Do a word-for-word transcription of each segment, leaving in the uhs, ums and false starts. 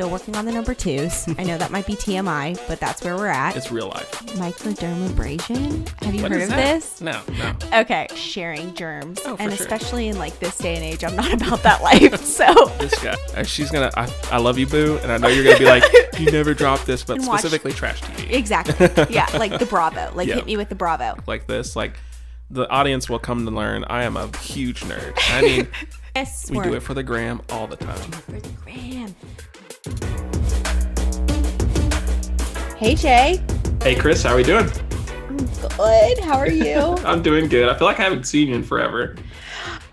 Still working on the number twos. I know that might be T M I, but that's where we're at. It's real life. Microdermabrasion? Have you what heard of that? This? No, no. Okay. Sharing germs. Oh, for and sure. Especially in like this day and age, I'm not about that life. So this guy. She's gonna I, I love you, boo, and I know you're gonna be like, you never dropped this, but specifically trash T V. Exactly. Yeah, like the Bravo. Like yep. Hit me with the Bravo. Like this, like the audience will come to learn I am a huge nerd. I mean, yes, we work. do it for the gram all the time. For the gram. Hey, Jay. Hey, Chris. How are we doing? I'm good. How are you? I'm doing good. I feel like I haven't seen you in forever.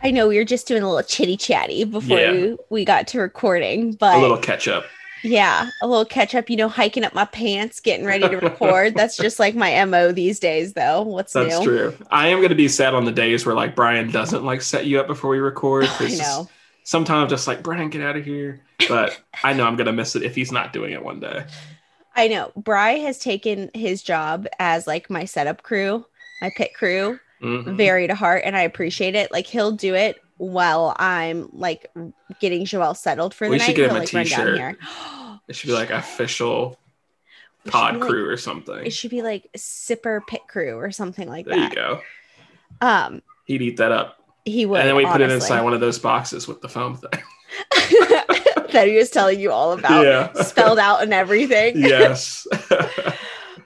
I know. We were just doing a little chitty chatty before yeah. we, we got to recording, but a little catch up. Yeah, a little catch up, you know, hiking up my pants, getting ready to record. That's just like my M O these days, though. What's That's new? That's true. I am going to be sad on the days where like Brian doesn't like set you up before we record. Oh, I know. Sometimes I'm just like, Brian, get out of here. But I know I'm going to miss it if he's not doing it one day. I know. Bri has taken his job as like my setup crew, my pit crew, mm-hmm. very to heart. And I appreciate it. Like he'll do it while I'm like getting Joelle settled for the we night. We should get him he'll, a like, t-shirt. It should be like official pod crew like, or something. It should be like sipper pit crew or something like there that. There you go. Um, He'd eat that up. He would. And then we honestly. put it inside one of those boxes with the foam thing. That he was telling you all about. Yeah. Spelled out and everything. Yes.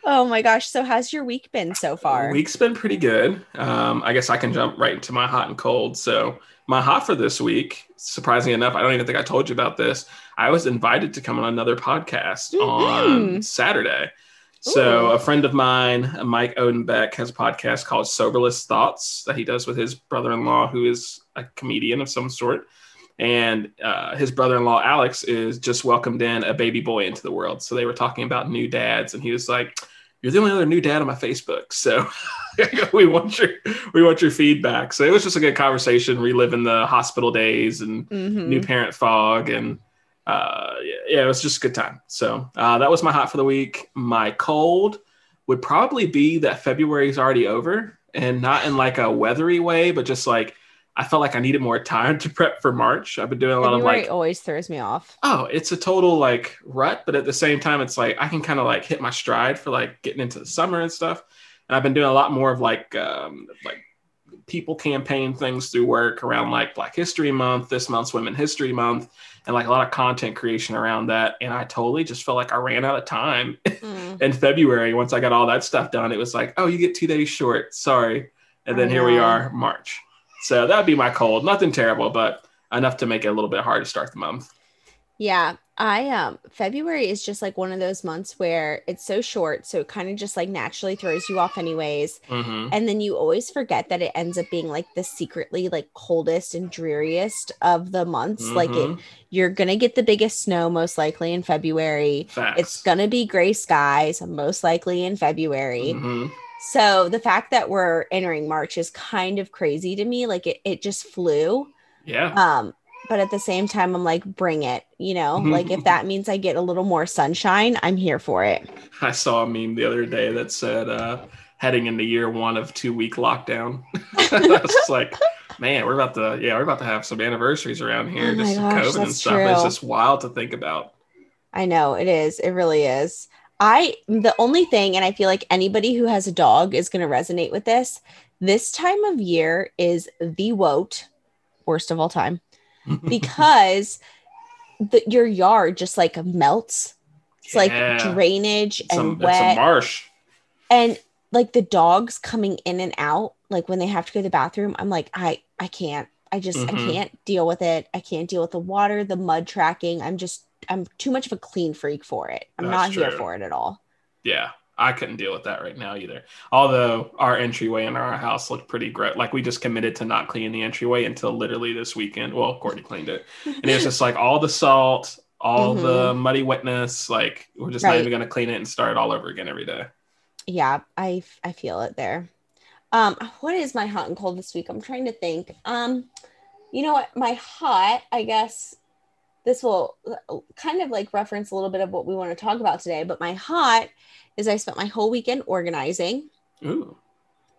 Oh my gosh. So how's your week been so far? Week's been pretty good. Um, I guess I can jump right into my hot and cold. So my hot for this week, surprisingly enough, I don't even think I told you about this. I was invited to come on another podcast mm-hmm. on Saturday. Ooh. So a friend of mine, Mike Odenbeck, has a podcast called Soberless Thoughts that he does with his brother-in-law, who is a comedian of some sort. And uh, his brother-in-law, Alex, is just welcomed in a baby boy into the world. So they were talking about new dads. And he was like, you're the only other new dad on my Facebook. So we want your we want your feedback. So it was just a good conversation, reliving the hospital days and mm-hmm. new parent fog. And uh, yeah, it was just a good time. So uh, that was my hot for the week. My cold would probably be that February is already over. And not in like a weathery way, but just like, I felt like I needed more time to prep for March. I've been doing a lot February of like... always throws me off. Oh, it's a total like rut. But at the same time, it's like I can kind of like hit my stride for like getting into the summer and stuff. And I've been doing a lot more of like um, like people campaign things through work around like Black History Month, this month's Women History Month, and like a lot of content creation around that. And I totally just felt like I ran out of time mm. in February. Once I got all that stuff done, it was like, oh, you get two days short. Sorry. And then here we are, March. So that would be my cold. Nothing terrible, but enough to make it a little bit hard to start the month. Yeah. I um February is just like one of those months where it's so short. So it kind of just like naturally throws you off anyways. Mm-hmm. And then you always forget that it ends up being like the secretly like coldest and dreariest of the months. Mm-hmm. Like it, you're going to get the biggest snow most likely in February. Facts. It's going to be gray skies most likely in February. Mm-hmm. So the fact that we're entering March is kind of crazy to me. Like it, it just flew. Yeah. Um, but at the same time, I'm like, bring it, you know, like if that means I get a little more sunshine, I'm here for it. I saw a meme the other day that said, uh, heading into year one of two week lockdown. It's like, man, we're about to, yeah, we're about to have some anniversaries around here. Oh just gosh, COVID and stuff. True. It's just wild to think about. I know it is. It really is. I, the only thing, and I feel like anybody who has a dog is going to resonate with this. This time of year is the woat, worst of all time, because the, your yard just like melts. It's yeah. like drainage it's and a, wet. It's a marsh. And like the dogs coming in and out, like when they have to go to the bathroom, I'm like, I, I can't, I just, mm-hmm. I can't deal with it. I can't deal with the water, the mud tracking. I'm just I'm too much of a clean freak for it. I'm That's not true. Here for it at all. Yeah. I couldn't deal with that right now either. Although our entryway in our house looked pretty gross. Like we just committed to not cleaning the entryway until literally this weekend. Well, Courtney cleaned it. And it was just like all the salt, all mm-hmm. the muddy wetness. Like we're just right. not even going to clean it and start all over again every day. Yeah. I, I feel it there. Um, what is my hot and cold this week? I'm trying to think. Um, you know what? My hot, I guess... This will kind of like reference a little bit of what we want to talk about today, but my hot is I spent my whole weekend organizing. Ooh.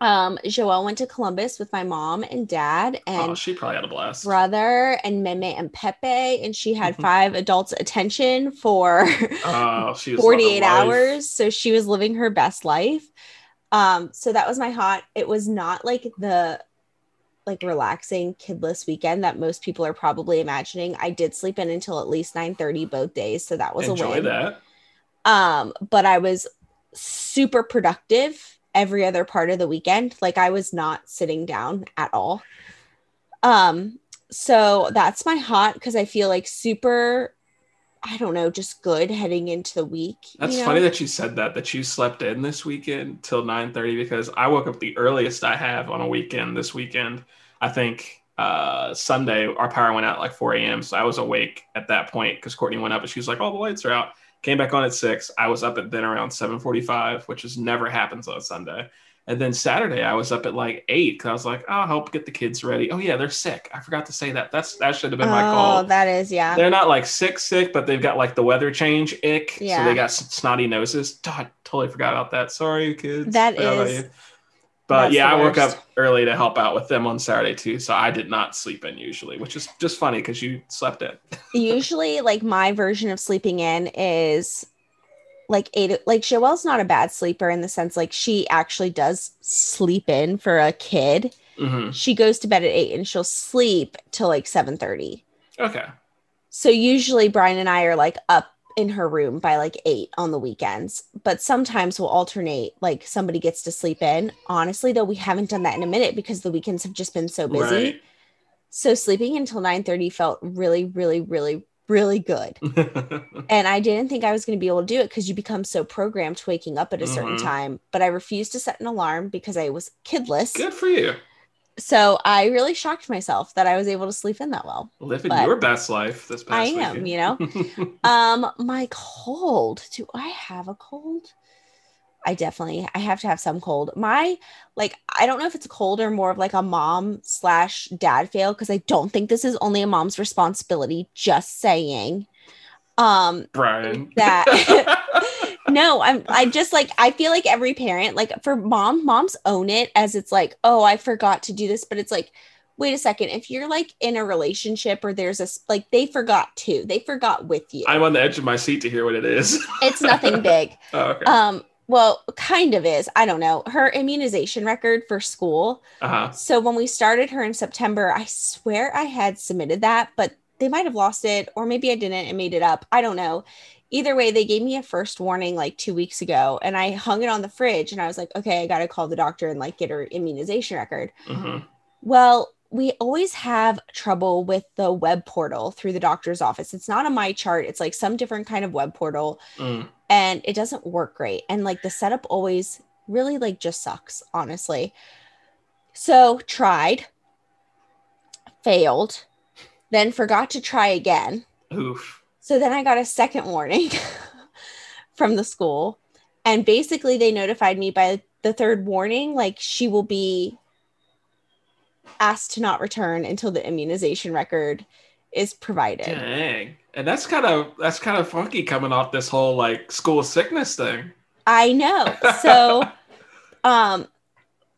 Um, Joelle went to Columbus with my mom and dad and oh, she probably had a blast. Brother and Meme and Pepe, and she had five adults' attention for uh, she was forty-eight hours. So she was living her best life. Um, so that was my hot. It was not like the like relaxing kidless weekend that most people are probably imagining. I did sleep in until at least nine thirty both days, so that was Enjoy a win. That. Um, but I was super productive every other part of the weekend. Like I was not sitting down at all. Um, so that's my hot, because I feel like super, I don't know, just good heading into the week. That's you know? funny that you said that, that you slept in this weekend till nine thirty, because I woke up the earliest I have on a weekend this weekend. I think uh, Sunday our power went out at like four a.m. So I was awake at that point because Courtney went up and she was like, oh, the lights are out. Came back on at six. I was up at then around seven forty-five, which has never happens on Sunday. And then Saturday, I was up at like eight because I was like, I'll help get the kids ready. Oh, yeah, they're sick. I forgot to say that. That's That should have been my oh, call. Oh, that is, yeah. They're not like sick, sick, but they've got like the weather change ick. Yeah. So they got snotty noses. Oh, I totally forgot about that. Sorry, kids. That is. But yeah, I woke up early to help out with them on Saturday too. So I did not sleep in usually, which is just funny because you slept in. Usually like my version of sleeping in is like eight. Like Joelle's not a bad sleeper in the sense like she actually does sleep in for a kid. Mm-hmm. She goes to bed at eight and she'll sleep till like seven thirty. Okay. So usually Brian and I are like up in her room by like eight on the weekends, but sometimes we'll alternate, like somebody gets to sleep in. Honestly though, we haven't done that in a minute because the weekends have just been so busy. Right. So sleeping until nine thirty felt really really really really good. And I didn't think I was going to be able to do it because you become so programmed to waking up at a certain mm-hmm. time, but I refused to set an alarm because I was kidless. Good for you. So I really shocked myself that I was able to sleep in that well. Living but your best life this past I am, weekend. You know. um, my cold. Do I have a cold? I definitely, I have to have some cold. My, like, I don't know if it's a cold or more of like a mom slash dad fail, because I don't think this is only a mom's responsibility, just saying. Um, Brian. That... No, I'm, I just like, I feel like every parent, like for mom, moms own it as it's like, oh, I forgot to do this. But it's like, wait a second. If you're like in a relationship or there's a, like they forgot too, they forgot with you. I'm on the edge of my seat to hear what it is. It's nothing big. Oh, okay. Um, well, kind of is. I don't know. Her immunization record for school. Uh-huh. So when we started her in September, I swear I had submitted that, but they might've lost it or maybe I didn't and made it up. I don't know. Either way, they gave me a first warning like two weeks ago and I hung it on the fridge and I was like, okay, I got to call the doctor and like get her immunization record. Mm-hmm. Well, we always have trouble with the web portal through the doctor's office. It's not a my chart. It's like some different kind of web portal mm. and it doesn't work great. And like the setup always really like just sucks, honestly. So tried, failed, then forgot to try again. Oof. So then I got a second warning from the school and basically they notified me by the third warning, like she will be asked to not return until the immunization record is provided. Dang. And that's kind of, that's kind of funky coming off this whole like school sickness thing. I know. So, um,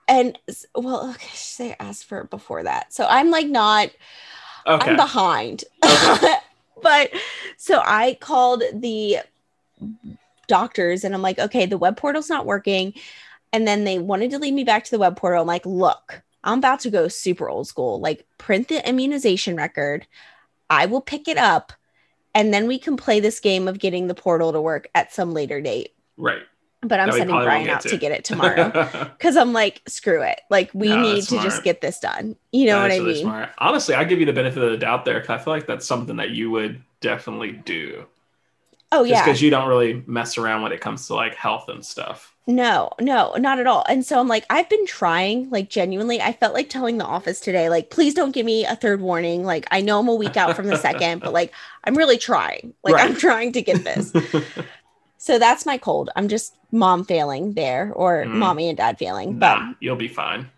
and well, okay, they asked for it before that. So I'm like, not, okay. I'm behind. Okay. But so I called the doctors and I'm like, okay, the web portal's not working. And then they wanted to lead me back to the web portal. I'm like, look, I'm about to go super old school. Like print the immunization record. I will pick it up. And then we can play this game of getting the portal to work at some later date. Right. But I'm sending Brian out to. to get it tomorrow because I'm like, screw it. Like we no, need to smart. just get this done. You know that what I mean? Smart. Honestly, I give you the benefit of the doubt there because I feel like that's something that you would definitely do. Oh, just yeah. Because you don't really mess around when it comes to like health and stuff. No, no, not at all. And so I'm like, I've been trying, like genuinely, I felt like telling the office today, like, please don't give me a third warning. Like I know I'm a week out from the second, but like, I'm really trying. Like right. I'm trying to get this. So that's my cold. I'm just mom failing there or mm. mommy and dad failing. But nah, you'll be fine.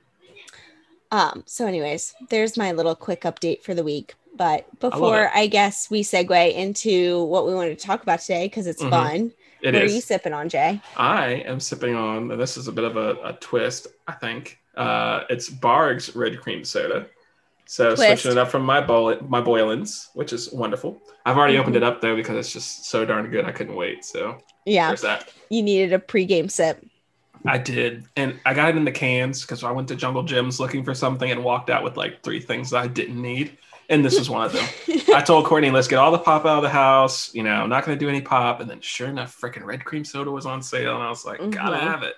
Um. So anyways, there's my little quick update for the week. But before I, I guess we segue into what we wanted to talk about today, because it's mm-hmm. fun. It what is. What are you sipping on, Jay? I am sipping on, this is a bit of a, a twist, I think. Uh, it's Barg's red cream soda. So Twist. Switching it up from my boil my boilins, which is wonderful. I've already mm-hmm. opened it up though because it's just so darn good. I couldn't wait. So yeah, there's that. You needed a pregame sip. I did, and I got it in the cans because I went to Jungle Gyms looking for something and walked out with like three things that I didn't need, and this was one of them. I told Courtney, "Let's get all the pop out of the house. You know, I'm not going to do any pop." And then, sure enough, freaking red cream soda was on sale, and I was like, mm-hmm. "Gotta have it."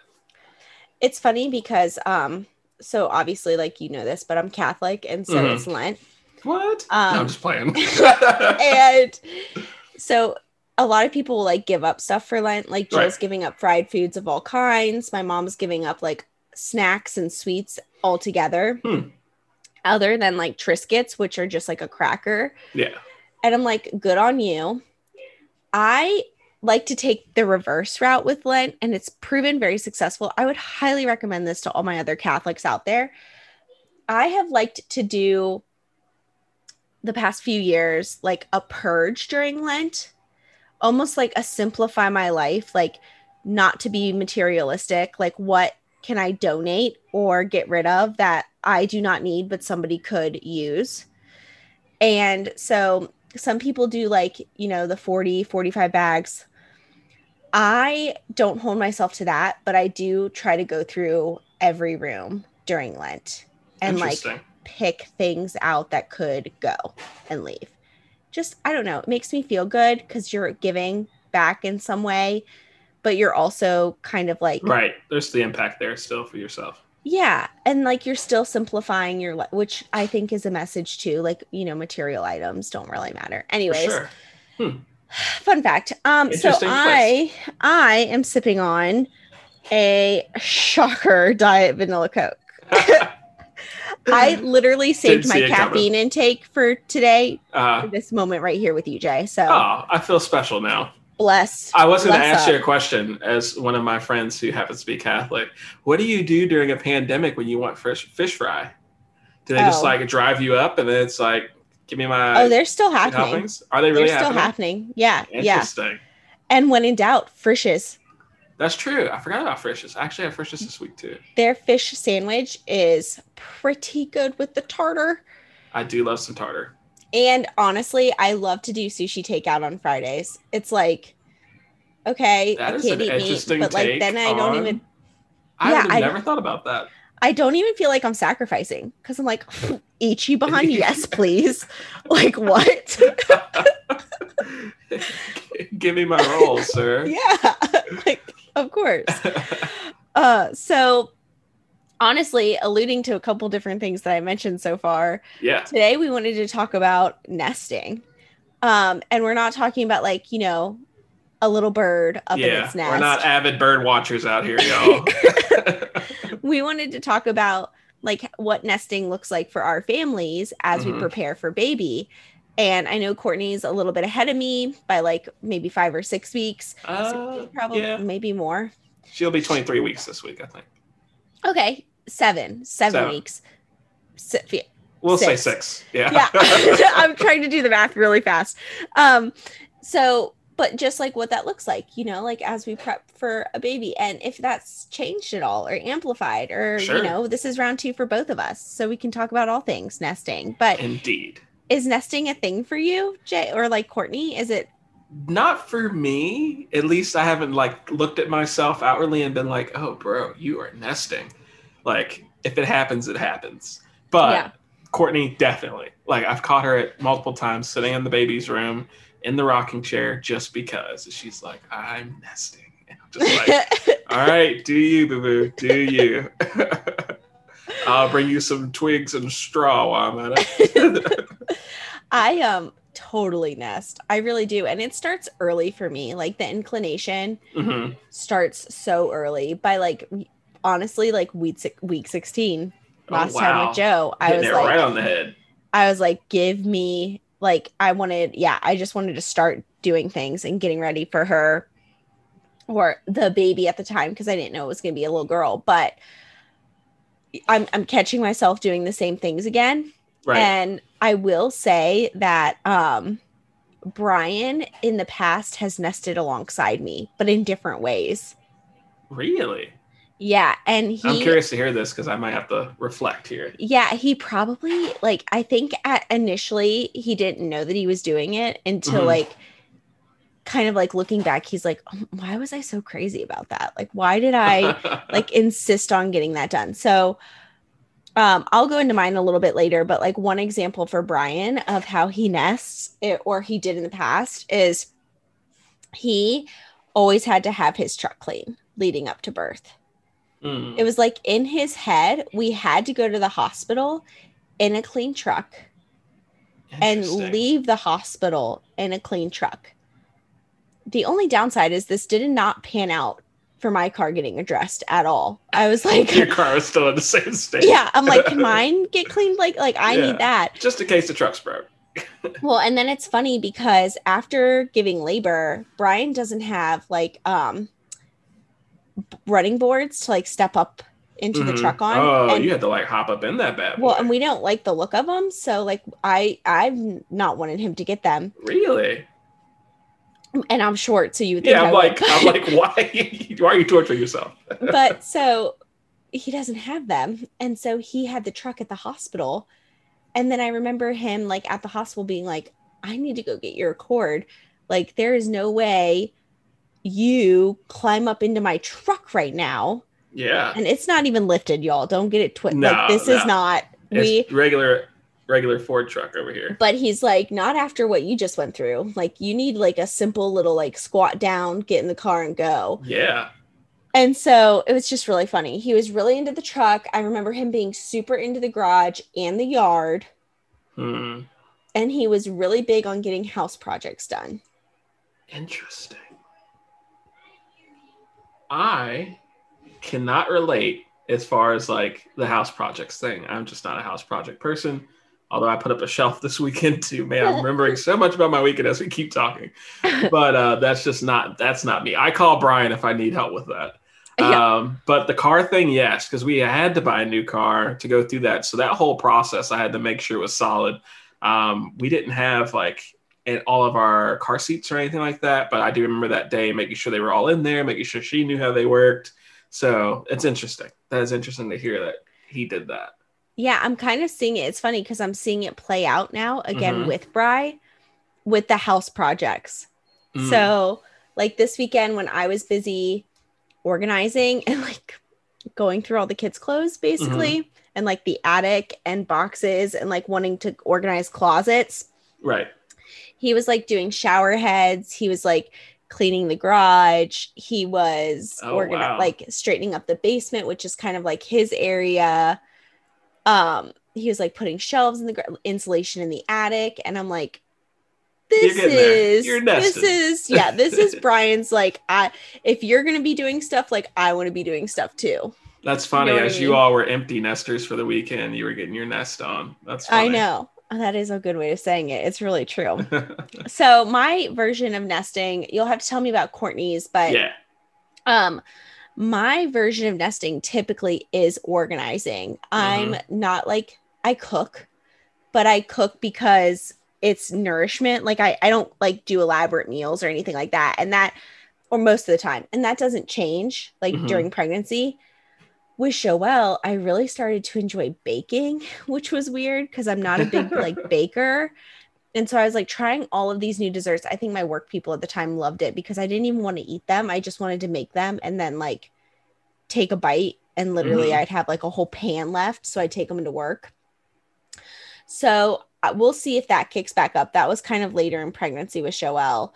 It's funny because, um, so obviously, like you know this, but I'm Catholic, and so mm-hmm. it's Lent. What? Um, no, I'm just playing. And so. A lot of people will like give up stuff for Lent. Like Jill's right. giving up fried foods of all kinds. My mom's giving up like snacks and sweets altogether, hmm. other than like Triscuits, which are just like a cracker. Yeah. And I'm like, good on you. I like to take the reverse route with Lent, and it's proven very successful. I would highly recommend this to all my other Catholics out there. I have liked to do the past few years, like a purge during Lent. Almost like a simplify my life, like not to be materialistic, like what can I donate or get rid of that I do not need, but somebody could use. And so some people do like, you know, the forty, forty-five bags. I don't hold myself to that, but I do try to go through every room during Lent and like pick things out that could go and leave. Just, I don't know, it makes me feel good because you're giving back in some way, but you're also kind of like... Right. There's the impact there still for yourself. Yeah. And like you're still simplifying your life, which I think is a message too. Like, you know, material items don't really matter. Anyways. Sure. Hmm. Fun fact. Um, so I, I am sipping on a shocker diet vanilla Coke. I literally saved my caffeine intake for today, uh, for this moment right here with you, Jay. So, oh, I feel special now. Bless. I was going to ask up. you a question as one of my friends who happens to be Catholic. What do you do during a pandemic when you want fish, fish fry? Do they oh. just like drive you up and then it's like, give me my. Oh, they're still happening. Toppings? Are they really they're happening? Still happening. Yeah. Interesting. Yeah. And when in doubt, Frisch's. That's true. I forgot about Frisch's. I actually have Frisch's this week, too. Their fish sandwich is pretty good with the tartar. I do love some tartar. And honestly, I love to do sushi takeout on Fridays. It's like, okay, that I can't eat meat, but like then I don't on... even... I yeah, I never thought about that. I don't even feel like I'm sacrificing because I'm like, Ichiban, yes, please. Like, what? Give me my roll, sir. Yeah. Like, of course. Uh, so honestly, alluding to a couple different things that I mentioned so far, yeah. Today we wanted to talk about nesting. Um, and we're not talking about like, you know, a little bird up yeah, in its nest. We're not avid bird watchers out here, y'all. We wanted to talk about like what nesting looks like for our families as mm-hmm. we prepare for baby. And I know Courtney's a little bit ahead of me by like maybe five or six weeks, uh, so probably yeah. maybe more. She'll be twenty-three weeks this week, I think. Okay, seven, seven, seven. weeks. Se- we'll six. say six. Yeah. Yeah. I'm trying to do the math really fast. Um, so, but just like what that looks like, you know, like as we prep for a baby, and if that's changed at all or amplified, or sure. you know, this is round two for both of us, so we can talk about all things nesting. But indeed. Is nesting a thing for you, Jay, or like Courtney? Is it not for me? At least I haven't like looked at myself outwardly and been like, "Oh, bro, you are nesting." Like, if it happens, it happens. But yeah. Courtney definitely. Like, I've caught her at multiple times sitting in the baby's room in the rocking chair just because she's like, "I'm nesting," and I'm just like, "All right, do you, boo boo, do you?" I'll bring you some twigs and straw while I'm at it. I um totally nest. I really do. And it starts early for me. Like the inclination mm-hmm. starts so early by like, honestly, like week, week sixteen last oh, wow. time with Joe. I Hitting was like, right on the head. I was like, give me like, I wanted, yeah, I just wanted to start doing things and getting ready for her or the baby at the time. Cause I didn't know it was going to be a little girl, but I'm, I'm catching myself doing the same things again. Right. And I will say that um, Brian in the past has nested alongside me, but in different ways. Really? Yeah. And he, I'm curious to hear this because I might have to reflect here. Yeah. He probably, like, I think at initially he didn't know that he was doing it until mm-hmm. like kind of like looking back, he's like, oh, why was I so crazy about that? Like, why did I like insist on getting that done? So um, I'll go into mine a little bit later, but like one example for Brian of how he nests it, or he did in the past, is he always had to have his truck clean leading up to birth. It was like in his head, we had to go to the hospital in a clean truck and leave the hospital in a clean truck. The only downside is this did not pan out for my car getting addressed at all. I was like, your car is still in the same state. Yeah. I'm like, can mine get cleaned? Like, like I yeah, need that. Just in case the truck's broke. Well, and then it's funny because after giving labor, Brian doesn't have like, um, running boards to like step up into mm-hmm. the truck on. Oh, and you had to like hop up in that bad boy. Well, and we don't like the look of them, so like I I've not wanted him to get them. Really? And I'm short, so you would think yeah. I'm I like would. I'm like why why are you torturing yourself? But so he doesn't have them, and so he had the truck at the hospital, and then I remember him like at the hospital being like, I need to go get your cord. Like there is no way you climb up into my truck right now. Yeah. And it's not even lifted, y'all. Don't get it twisted. No, like, this no. is not it's we regular regular Ford truck over here. But he's like, not after what you just went through. Like you need like a simple little like squat down, get in the car and go. Yeah. And so it was just really funny. He was really into the truck. I remember him being super into the garage and the yard. Hmm. And he was really big on getting house projects done. Interesting. I cannot relate as far as like the house projects thing. I'm just not a house project person. Although I put up a shelf this weekend too. Man, I'm remembering so much about my weekend as we keep talking. But uh, that's just not, that's not me. I call Brian if I need help with that. Yeah. Um, but the car thing, yes, because we had to buy a new car to go through that. So that whole process I had to make sure was solid. Um, we didn't have like and all of our car seats or anything like that. But I do remember that day, making sure they were all in there, making sure she knew how they worked. So it's interesting. That is interesting to hear that he did that. Yeah, I'm kind of seeing it. It's funny because I'm seeing it play out now again mm-hmm. with Bri, with the house projects. Mm. So like this weekend when I was busy organizing and like going through all the kids' clothes basically mm-hmm. and like the attic and boxes and like wanting to organize closets. Right. He was like doing shower heads. He was like cleaning the garage. He was oh, organ- wow. like straightening up the basement, which is kind of like his area. Um, he was like putting shelves in the gra- insulation in the attic. And I'm like, this is, this is, yeah, this is Brian's like, I, if you're going to be doing stuff, like I want to be doing stuff too. That's funny. You know what I mean? As you all were empty nesters for the weekend, you were getting your nest on. That's funny. I know. That is a good way of saying it. It's really true. So my version of nesting, you'll have to tell me about Courtney's, but yeah. um, my version of nesting typically is organizing. Mm-hmm. I'm not like, I cook, but I cook because it's nourishment. Like I, I don't like do elaborate meals or anything like that. And that, or most of the time, and that doesn't change like mm-hmm. during pregnancy. With Joelle, I really started to enjoy baking, which was weird because I'm not a big like baker. And so I was like trying all of these new desserts. I think my work people at the time loved it because I didn't even want to eat them. I just wanted to make them and then like take a bite. And literally mm-hmm. I'd have like a whole pan left. So I'd take them into work. So we'll see if that kicks back up. That was kind of later in pregnancy with Joelle.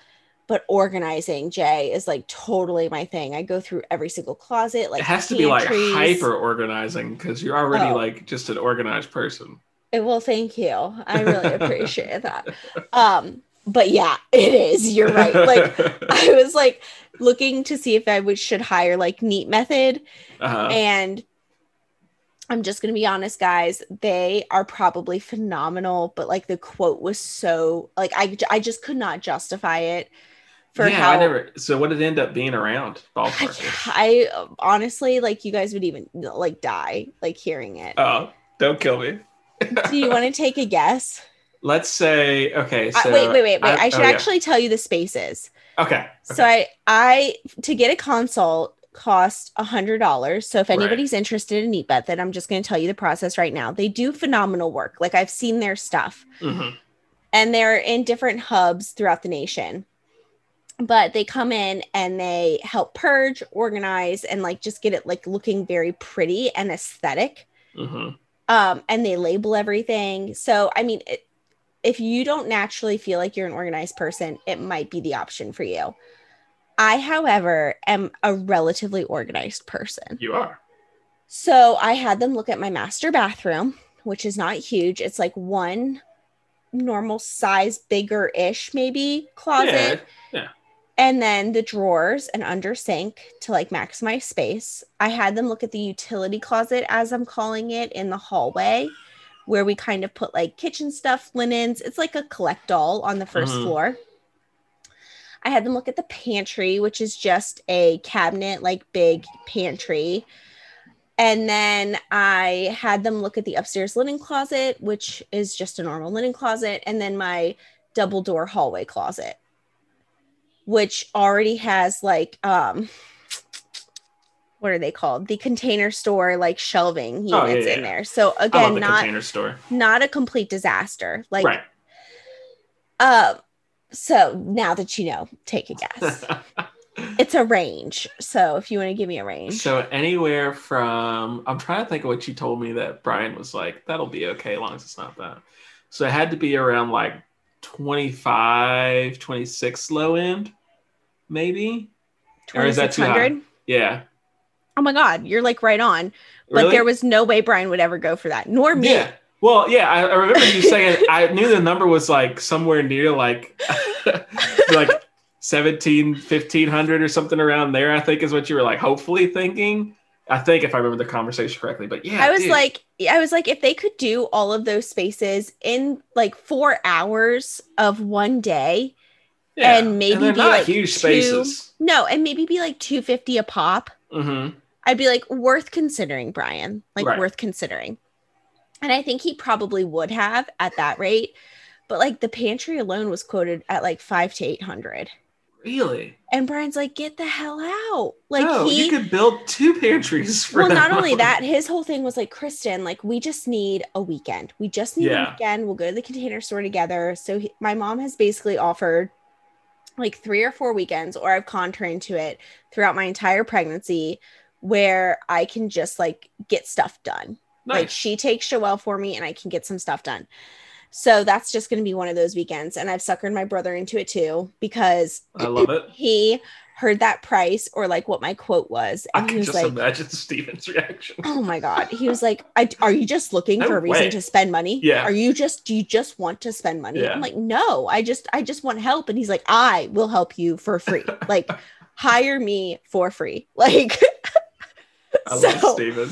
But organizing, Jay, is like totally my thing. I go through every single closet. Like it has to be like hyper organizing because you're already oh. like just an organized person. Well, thank you. I really appreciate that. Um, but yeah, it is. You're right. Like I was like looking to see if I would should hire like Neat Method, uh-huh. and I'm just gonna be honest, guys. They are probably phenomenal, but like the quote was so like I I just could not justify it. For yeah, how I never, so what did it end up being around ballpark? I, I honestly, like you guys would even like die, like hearing it. Oh, don't kill me. Do you want to take a guess? Let's say, okay. So uh, wait, wait, wait, wait. I, I should oh, actually yeah. tell you the spaces. Okay, okay. So I, I, to get a consult, cost one hundred dollars. So if anybody's right. interested in NeatBet, then I'm just going to tell you the process right now. They do phenomenal work. Like, I've seen their stuff. Mm-hmm. And they're in different hubs throughout the nation. But they come in and they help purge, organize, and like just get it like looking very pretty and aesthetic. Mm-hmm. Um, and they label everything. So, I mean, it, if you don't naturally feel like you're an organized person, it might be the option for you. I, however, am a relatively organized person. You are. So I had them look at my master bathroom, which is not huge. It's like one normal size, bigger-ish maybe closet. Yeah, yeah. And then the drawers and under sink to like maximize space. I had them look at the utility closet, as I'm calling it, in the hallway, where we kind of put like kitchen stuff, linens. It's like a collect all on the first mm-hmm. floor. I had them look at the pantry, which is just a cabinet, like big pantry. And then I had them look at the upstairs linen closet, which is just a normal linen closet. And then my double door hallway closet, which already has like, um, what are they called? The Container Store, like shelving units oh, yeah, yeah. in there. So again, I love the not, Container Store. Not a complete disaster. Like, right. uh, so now that you know, take a guess. It's a range. So if you want to give me a range. So anywhere from, I'm trying to think of what you told me that Brian was like, that'll be okay as long as it's not that. So it had to be around like twenty-five, twenty-six low end, maybe? Or is that too high? Yeah. Oh my God, you're like right on. Really? Like there was no way Brian would ever go for that, nor me. Yeah. Well, yeah, I, I remember you saying, I knew the number was like somewhere near like, like seventeen, fifteen hundred or something around there, I think is what you were like hopefully thinking. I think if I remember the conversation correctly, but yeah. I was dude. like, I was like, if they could do all of those spaces in like four hours of one day yeah. and maybe and they're be not like huge two, spaces. No, and maybe be like two fifty a pop. Mm-hmm. I'd be like, worth considering, Brian, like right. worth considering. And I think he probably would have at that rate. But like the pantry alone was quoted at like five to eight hundred. Really? And Brian's like, get the hell out. Like no, he, you could build two pantries for well, that not money. Only that, his whole thing was like, Kristen, like we just need a weekend. We just need yeah. a weekend. We'll go to the Container Store together. So he, my mom has basically offered like three or four weekends, or I've conned her into it throughout my entire pregnancy, where I can just like get stuff done. Nice. Like she takes Joelle for me and I can get some stuff done. So that's just going to be one of those weekends. And I've suckered my brother into it too, because I love it. He heard that price or like what my quote was. And I can he was just like, imagine Steven's reaction. Oh my God. He was like, I, are you just looking no for a way. reason to spend money? Yeah. Are you just, do you just want to spend money? Yeah. I'm like, no, I just, I just want help. And he's like, I will help you for free. Like hire me for free. Like, I so, love Steven.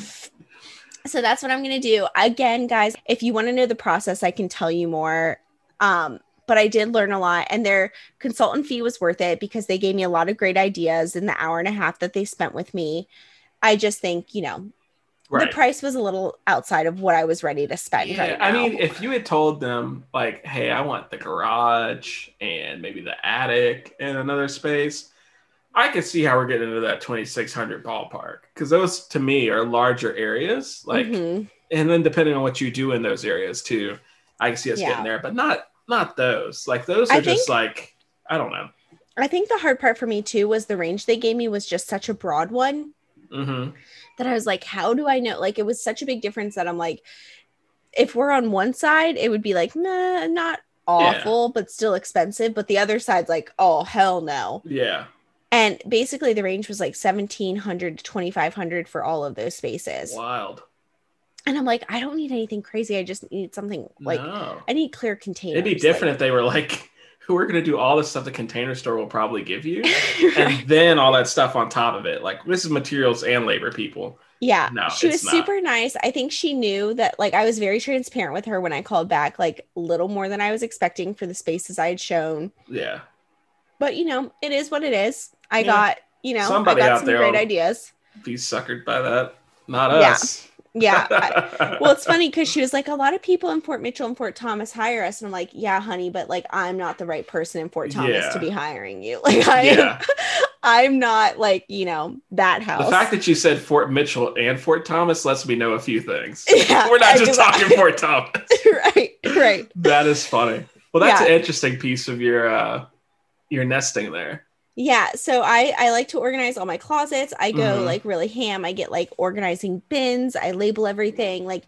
So that's what I'm going to do. Again, guys, if you want to know the process, I can tell you more. Um, but I did learn a lot, and their consultant fee was worth it because they gave me a lot of great ideas in the hour and a half that they spent with me. I just think, you know, right. the price was a little outside of what I was ready to spend. Yeah, right now. I mean, if you had told them like, hey, I want the garage and maybe the attic and another space, I can see how we're getting into that twenty-six hundred ballpark, because those to me are larger areas. Like, mm-hmm. and then depending on what you do in those areas too, I can see us yeah. getting there, but not, not those. Like those are I just think, like, I don't know. I think the hard part for me too, was the range they gave me was just such a broad one mm-hmm. that I was like, how do I know? Like, it was such a big difference that I'm like, if we're on one side, it would be like, nah, not awful, yeah. but still expensive. But the other side's like, oh, hell no. Yeah. And basically the range was like seventeen hundred to twenty-five hundred for all of those spaces. Wild. And I'm like, I don't need anything crazy. I just need something like, no. I need clear containers. It'd be different like, if they were like, we're going to do all this stuff the Container Store will probably give you. right. And then all that stuff on top of it. Like this is materials and labor, people. Yeah. No, she was not. Super nice. I think she knew that like I was very transparent with her when I called back, like little more than I was expecting for the spaces I had shown. Yeah. But you know, it is what it is. I yeah. got, you know, Somebody I got out some there great ideas. Be suckered by that. Not us. Yeah. yeah. I, well, it's funny because she was like, a lot of people in Fort Mitchell and Fort Thomas hire us. And I'm like, yeah, honey, but like, I'm not the right person in Fort Thomas yeah. to be hiring you. Like, I, yeah. I'm not like, you know, that house. The fact that you said Fort Mitchell and Fort Thomas lets me know a few things. Yeah, We're not I just talking I, Fort Thomas. Right, right. That is funny. Well, that's yeah. an interesting piece of your uh, your nesting there. Yeah, so I, I like to organize all my closets. I go mm-hmm. like really ham. I get like organizing bins. I label everything. Like,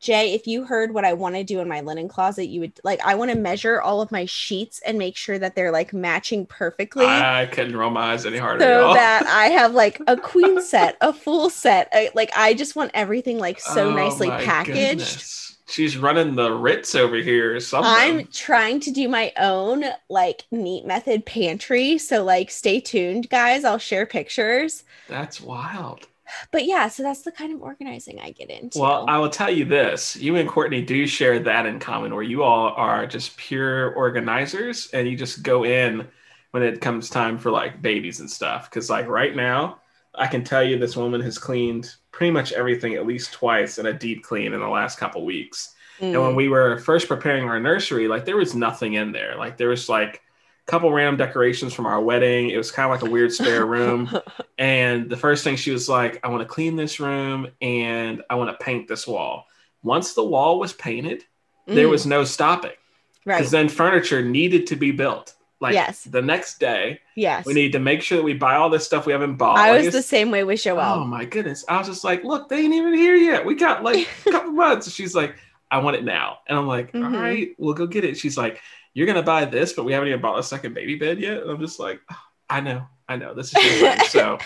Jay, if you heard what I want to do in my linen closet, you would like, I want to measure all of my sheets and make sure that they're like matching perfectly. I couldn't roll my eyes any harder. So that I have like a queen set, a full set. I, like, I just want everything like so oh, nicely packaged. Goodness. She's running the Ritz over here or something. I'm trying to do my own, like, Neat Method pantry. So, like, stay tuned, guys. I'll share pictures. That's wild. But, yeah, so that's the kind of organizing I get into. Well, I will tell you this. You and Courtney do share that in common, where you all are just pure organizers. And you just go in when it comes time for, like, babies and stuff. Because, like, right now, I can tell you this woman has cleaned pretty much everything at least twice in a deep clean in the last couple weeks. Mm. And when we were first preparing our nursery, like there was nothing in there. Like there was like a couple random decorations from our wedding. It was kind of like a weird spare room. And the first thing she was like, I want to clean this room and I want to paint this wall. Once the wall was painted, mm. there was no stopping. Right. Because then furniture needed to be built. Like yes. the next day, yes. we need to make sure that we buy all this stuff we haven't bought. I was like, the same way with Joelle. Oh my goodness. I was just like, look, they ain't even here yet. We got like a couple months. She's like, I want it now. And I'm like, mm-hmm. all right, we'll go get it. She's like, you're going to buy this, but we haven't even bought a second baby bed yet. And I'm just like, oh, I know, I know. This is your thing. So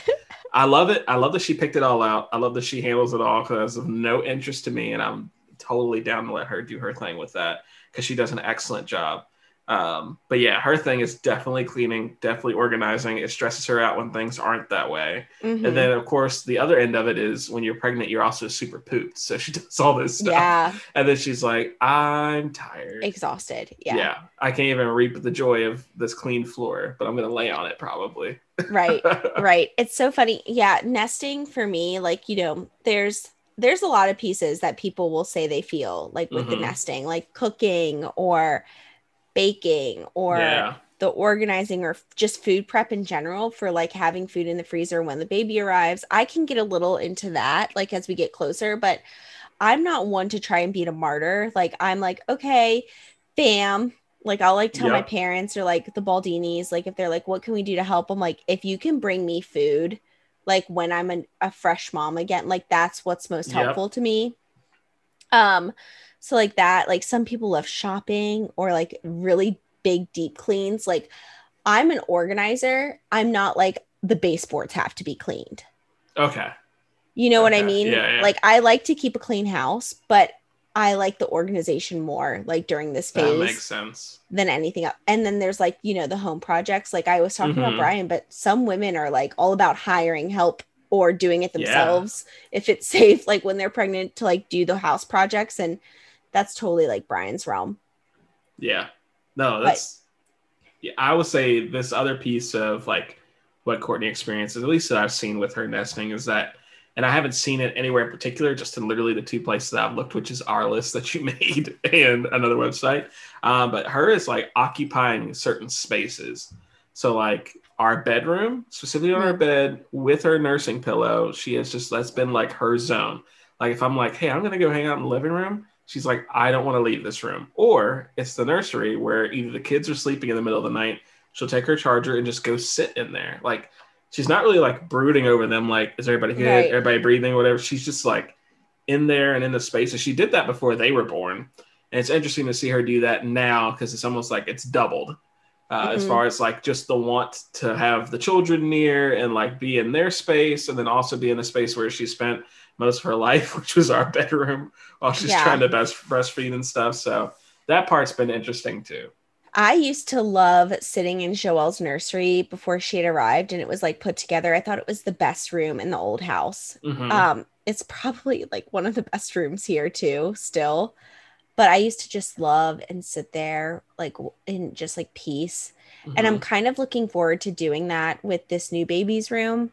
I love it. I love that she picked it all out. I love that she handles it all because of no interest to me. And I'm totally down to let her do her thing with that because she does an excellent job. Um, but yeah, her thing is definitely cleaning, definitely organizing. It stresses her out when things aren't that way. Mm-hmm. And then of course the other end of it is when you're pregnant, you're also super pooped. So she does all this stuff. Yeah. And then she's like, I'm tired. Exhausted. Yeah. Yeah. I can't even reap the joy of this clean floor, but I'm going to lay on it probably. Right. Right. It's so funny. Yeah. Nesting for me, like, you know, there's, there's a lot of pieces that people will say they feel like with mm-hmm. the nesting, like cooking or baking or yeah. the organizing or just food prep in general for like having food in the freezer when the baby arrives. I can get a little into that like as we get closer, but I'm not one to try and be a martyr. Like I'm like, okay, fam. Like I'll like tell yep. my parents or like the Baldinis, like if they're like, what can we do to help? I'm like, if you can bring me food, like when I'm an, a fresh mom again, like that's what's most helpful yep. to me. Um, So like that, like some people love shopping or like really big deep cleans. Like I'm an organizer. I'm not like the baseboards have to be cleaned. Okay. You know okay. what I mean? Yeah, yeah. Like I like to keep a clean house, but I like the organization more like during this phase. That makes sense. Than anything else. And then there's like, you know, the home projects. Like I was talking mm-hmm. about Brian, but some women are like all about hiring help or doing it themselves yeah. if it's safe, like when they're pregnant to like do the house projects and that's totally like Brian's realm. Yeah. No, that's, but, yeah, I would say this other piece of like what Courtney experiences, at least that I've seen with her nesting is that, and I haven't seen it anywhere in particular, just in literally the two places that I've looked, which is our list that you made and another website. Um, but her is like occupying certain spaces. So like our bedroom, specifically on our bed with her nursing pillow, she has just, that's been like her zone. Like if I'm like, hey, I'm going to go hang out in the living room. She's like, I don't want to leave this room. Or it's the nursery where either the kids are sleeping in the middle of the night. She'll take her charger and just go sit in there. Like she's not really like brooding over them. Like, is everybody good? Right. Everybody breathing or whatever. She's just like in there and in the space. And she did that before they were born. And it's interesting to see her do that now because it's almost like it's doubled uh, mm-hmm. as far as like just the want to have the children near and like be in their space. And then also be in a space where she spent most of her life, which was our bedroom while she's yeah. trying to best breastfeed and stuff. So that part's been interesting too. I used to love sitting in Joelle's nursery before she had arrived and it was like put together. I thought it was the best room in the old house. Mm-hmm. Um, it's probably like one of the best rooms here too, still. But I used to just love and sit there like in just like peace. Mm-hmm. And I'm kind of looking forward to doing that with this new baby's room.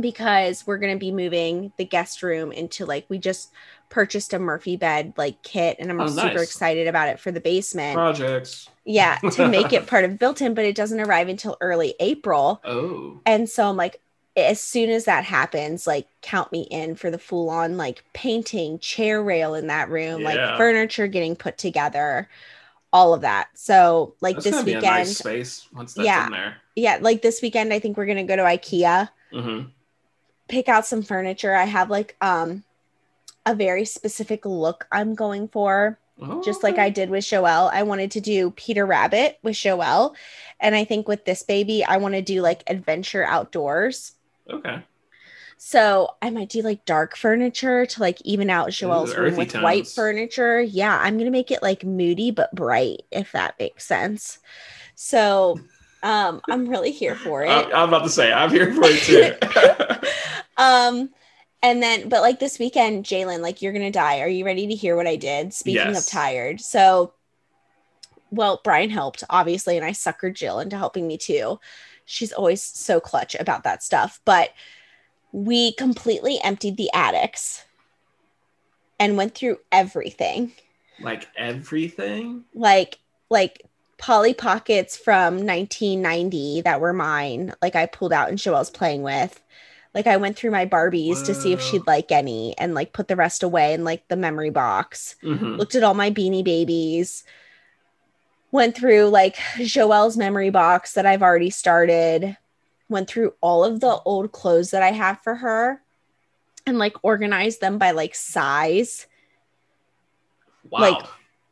because we're going to be moving the guest room into, like, we just purchased a Murphy bed, like, kit, and I'm oh, super nice. excited about it for the basement projects. Yeah. To make it part of built-in, but it doesn't arrive until early April. Oh. And so I'm like, as soon as that happens, like, count me in for the full on, like, painting, chair rail in that room, yeah. like furniture getting put together, all of that. So, like, that's this weekend, be a nice space once that's yeah, in there. Yeah. Like this weekend, I think we're going to go to IKEA. Mm-hmm. Pick out some furniture. I have, like, um a very specific look I'm going for, oh, just like I did with Joelle. I wanted to do Peter Rabbit with Joelle, and I think with this baby I want to do, like, adventure outdoors. Okay. So I might do, like, dark furniture to, like, even out Joelle's room with tones. White furniture. Yeah, I'm gonna make it, like, moody but bright, if that makes sense. So um I'm really here for it. I- I'm about to say I'm here for it too. Um, and then, but, like, this weekend, Jalen, like, you're going to die. Are you ready to hear what I did? Speaking yes. of tired. So, well, Brian helped, obviously. And I suckered Jill into helping me too. She's always so clutch about that stuff, but we completely emptied the attics and went through everything. Like everything? Like, like Polly Pockets from nineteen ninety that were mine. Like, I pulled out and Joelle's playing with. Like, I went through my Barbies Whoa. to see if she'd like any, and, like, put the rest away in, like, the memory box. Mm-hmm. Looked at all my Beanie Babies. Went through, like, Joelle's memory box that I've already started. Went through all of the old clothes that I have for her and, like, organized them by, like, size. Wow. Like,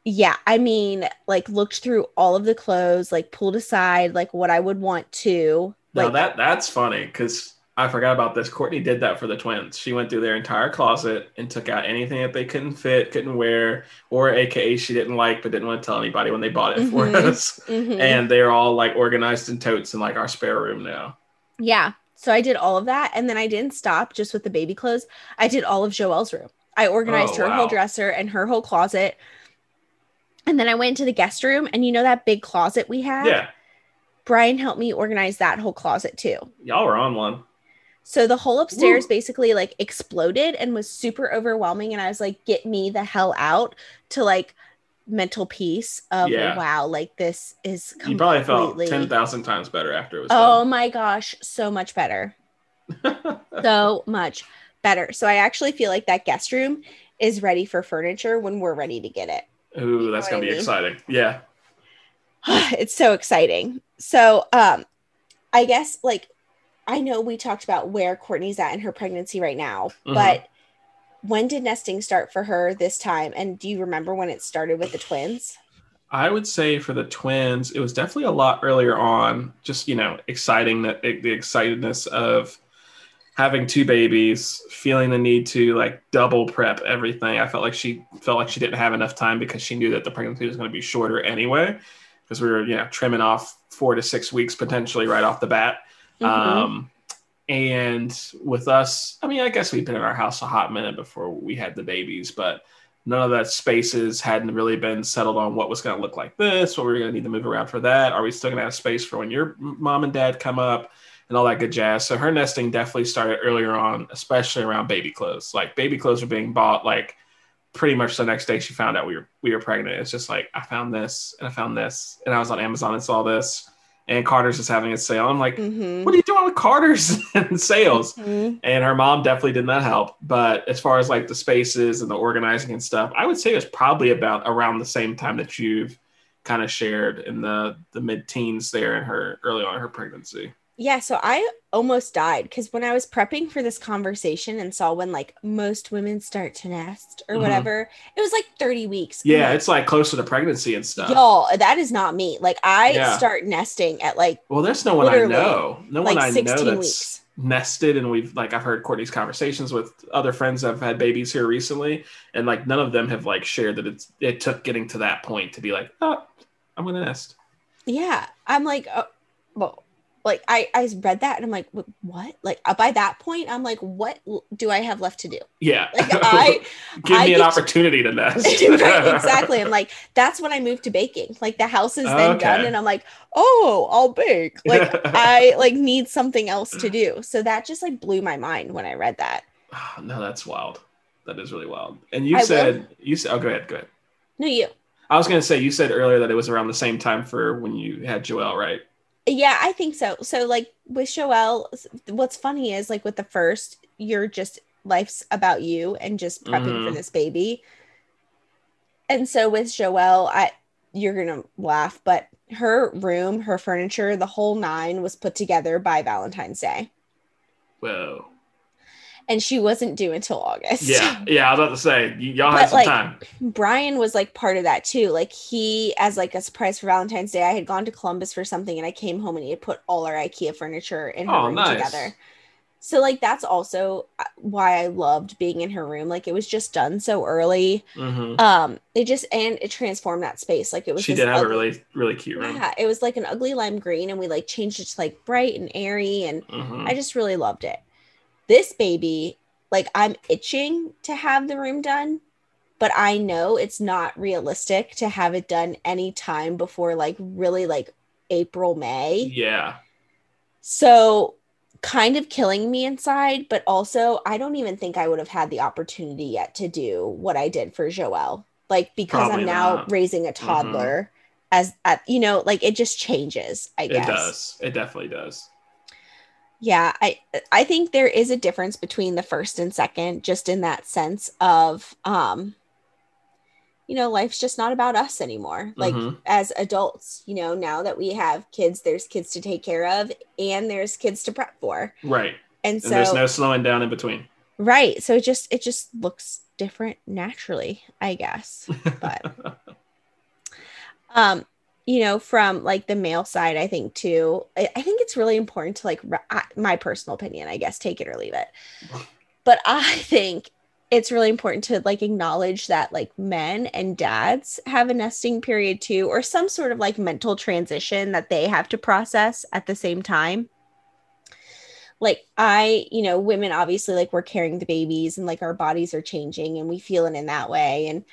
yeah, I mean, like, looked through all of the clothes, like, pulled aside, like, what I would want to. Like, now that that's funny because I forgot about this. Courtney did that for the twins. She went through their entire closet and took out anything that they couldn't fit, couldn't wear, or A K A she didn't like, but didn't want to tell anybody when they bought it mm-hmm. for us. Mm-hmm. And they're all, like, organized in totes in, like, our spare room now. Yeah. So I did all of that. And then I didn't stop just with the baby clothes. I did all of Joelle's room. I organized oh, her wow. whole dresser and her whole closet. And then I went into the guest room, and you know that big closet we had? Yeah. Brian helped me organize that whole closet too. Y'all were on one. So the whole upstairs Woo. basically, like, exploded and was super overwhelming. And I was like, get me the hell out to, like, mental peace of, yeah. wow, like, this is completely. You probably felt ten thousand times better after it was Oh done. My gosh, so much better. So much better. So I actually feel like that guest room is ready for furniture when we're ready to get it. Ooh, you know that's going to be mean? exciting. Yeah. It's so exciting. So um, I guess, like, I know we talked about where Courtney's at in her pregnancy right now, mm-hmm. but when did nesting start for her this time? And do you remember when it started with the twins? I would say for the twins, it was definitely a lot earlier on. Just, you know, exciting that the excitedness of having two babies, feeling the need to, like, double prep everything. I felt like she felt like she didn't have enough time because she knew that the pregnancy was going to be shorter anyway, because we were, you know, trimming off four to six weeks potentially right off the bat. Mm-hmm. Um, and with us, I mean, I guess we've been in our house a hot minute before we had the babies, but none of that spaces hadn't really been settled on what was going to look like this, what we were going to need to move around for that. Are we still going to have space for when your mom and dad come up and all that good jazz? So her nesting definitely started earlier on, especially around baby clothes. Like, baby clothes were being bought, like, pretty much the next day she found out we were, we were pregnant. It's just like, I found this and I found this and I was on Amazon and saw this. And Carter's is having a sale. I'm like, mm-hmm. what are you doing with Carter's and sales? Mm-hmm. And her mom definitely did not help. But as far as, like, the spaces and the organizing and stuff, I would say it's probably about around the same time that you've kind of shared in the, the mid-teens there in her early on in her pregnancy. Yeah, so I almost died because when I was prepping for this conversation and saw when, like, most women start to nest or mm-hmm. whatever, it was like thirty weeks. Yeah, like, it's like closer to pregnancy and stuff. Y'all, that is not me. Like, I yeah. start nesting at, like, well, there's no one I know. No like one I know that's weeks. nested. And we've, like, I've heard Courtney's conversations with other friends that have had babies here recently. And, like, none of them have, like, shared that it's, it took getting to that point to be like, oh, I'm going to nest. Yeah, I'm like, oh, well. like I, I read that and I'm like, what? Like by that point, I'm like, what do I have left to do? Yeah. Like I Give I me an opportunity to, to nest. Right, exactly. I'm like, that's when I moved to baking. Like the house is then okay. done and I'm like, oh, I'll bake. Like I like need something else to do. So that just like blew my mind when I read that. Oh, no, that's wild. That is really wild. And you I said, will. you said, oh, go ahead, go ahead. No, you. I was going to say, you said earlier that it was around the same time for when you had Joelle, right? Yeah, I think so. So like with Joelle, what's funny is like with the first, you're just life's about you and just prepping mm-hmm. for this baby. And so with Joelle, I, you're going to laugh, but her room, her furniture, the whole nine was put together by Valentine's Day. Whoa. And she wasn't due until August. Yeah, yeah, I was about to say, y- y'all but had some like, time. Brian was like part of that too. Like he, as like a surprise for Valentine's Day, I had gone to Columbus for something and I came home and he had put all our IKEA furniture in her oh, room nice. together. So like, that's also why I loved being in her room. Like it was just done so early. Mm-hmm. Um, it just, and it transformed that space. Like it was, she did have ugly, a really, really cute room. Yeah, it was like an ugly lime green and we like changed it to like bright and airy. And mm-hmm. I just really loved it. This baby, like I'm itching to have the room done, but I know it's not realistic to have it done any time before like really like April, May. Yeah. So kind of killing me inside, but also I don't even think I would have had the opportunity yet to do what I did for Joelle. Like because Probably I'm now not. raising a toddler mm-hmm. as, as, you know, like it just changes, I guess. It does. It definitely does. Yeah, I I think there is a difference between the first and second, just in that sense of, um, you know, life's just not about us anymore. Like mm-hmm. as adults, you know, now that we have kids, there's kids to take care of and there's kids to prep for. Right. And, and so there's no slowing down in between. Right. So it just it just looks different naturally, I guess. But um you know, from like the male side, I think too, I, I think it's really important to like, re- I, my personal opinion, I guess, take it or leave it. But I think it's really important to like acknowledge that like men and dads have a nesting period too, or some sort of like mental transition that they have to process at the same time. Like I, you know, women, obviously like we're carrying the babies and like our bodies are changing and we feel it in that way. And